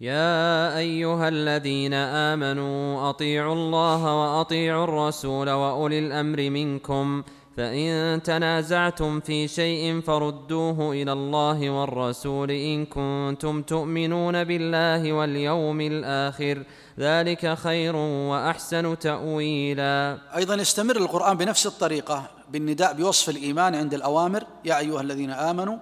يا أيها الذين آمنوا أطيعوا الله وأطيعوا الرسول وأولي الأمر منكم فإن تنازعتم في شيء فردوه إلى الله والرسول إن كنتم تؤمنون بالله واليوم الآخر ذلك خير وأحسن تأويلا. أيضا يستمر القرآن بنفس الطريقة بالنداء بوصف الإيمان عند الأوامر، يا أيها الذين آمنوا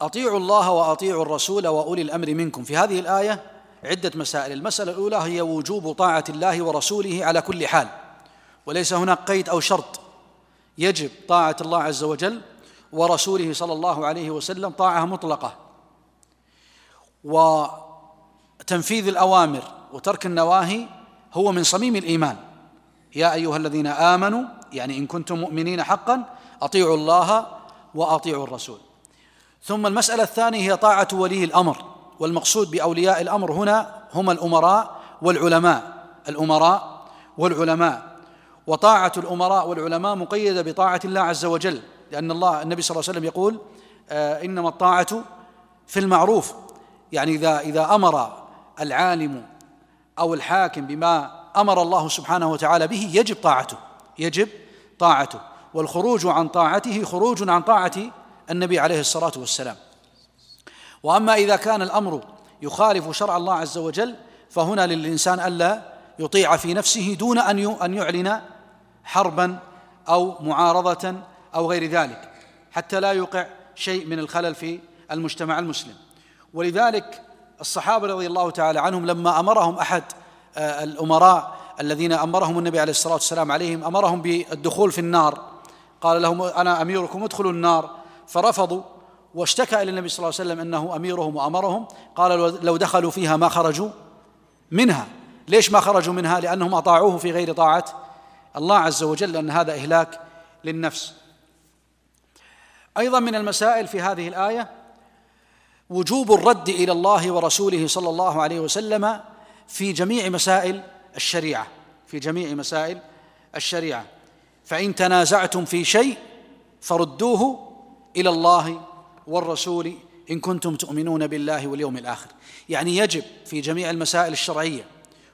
أطيعوا الله وأطيعوا الرسول وأولي الأمر منكم. في هذه الآية عدة مسائل. المسألة الأولى هي وجوب طاعة الله ورسوله على كل حال، وليس هناك قيد أو شرط، يجب طاعة الله عز وجل ورسوله صلى الله عليه وسلم طاعة مطلقة، وتنفيذ الأوامر وترك النواهي هو من صميم الإيمان. يا أيها الذين آمنوا يعني إن كنتم مؤمنين حقا أطيعوا الله وأطيعوا الرسول. ثم المسألة الثانية هي طاعة ولي الأمر، والمقصود بأولياء الأمر هنا هم الأمراء والعلماء، الأمراء والعلماء. وطاعة الأمراء والعلماء مقيدة بطاعة الله عز وجل، لأن الله النبي صلى الله عليه وسلم يقول إنما الطاعة في المعروف، يعني إذا أمر العالم أو الحاكم بما أمر الله سبحانه وتعالى به يجب طاعته، والخروج عن طاعته خروج عن طاعة النبي عليه الصلاة والسلام. وأما إذا كان الأمر يخالف شرع الله عز وجل فهنا للإنسان ألا يطيع في نفسه دون أن يعلن حربا أو معارضة أو غير ذلك، حتى لا يقع شيء من الخلل في المجتمع المسلم. ولذلك الصحابة رضي الله تعالى عنهم لما أمرهم أحد الأمراء الذين أمرهم النبي عليه الصلاة والسلام عليهم، أمرهم بالدخول في النار، قال لهم أنا أميركم ادخلوا النار، فرفضوا واشتكى إلى النبي صلى الله عليه وسلم أنه أميرهم وأمرهم، قال لو دخلوا فيها ما خرجوا منها. ليش ما خرجوا منها؟ لأنهم أطاعوه في غير طاعة الله عز وجل، لأن هذا إهلاك للنفس. أيضا من المسائل في هذه الآية وجوب الرد إلى الله ورسوله صلى الله عليه وسلم في جميع مسائل الشريعة، في جميع مسائل الشريعة. فإن تنازعتم في شيء فردوه إلى الله والرسول إن كنتم تؤمنون بالله واليوم الآخر، يعني يجب في جميع المسائل الشرعية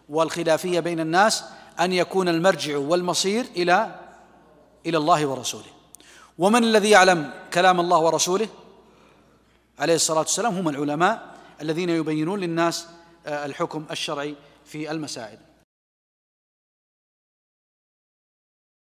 والخلافية بين الناس أن يكون المرجع والمصير إلى الله ورسوله. ومن الذي يعلم كلام الله ورسوله عليه الصلاة والسلام؟ هم العلماء الذين يبينون للناس الحكم الشرعي في المسائل.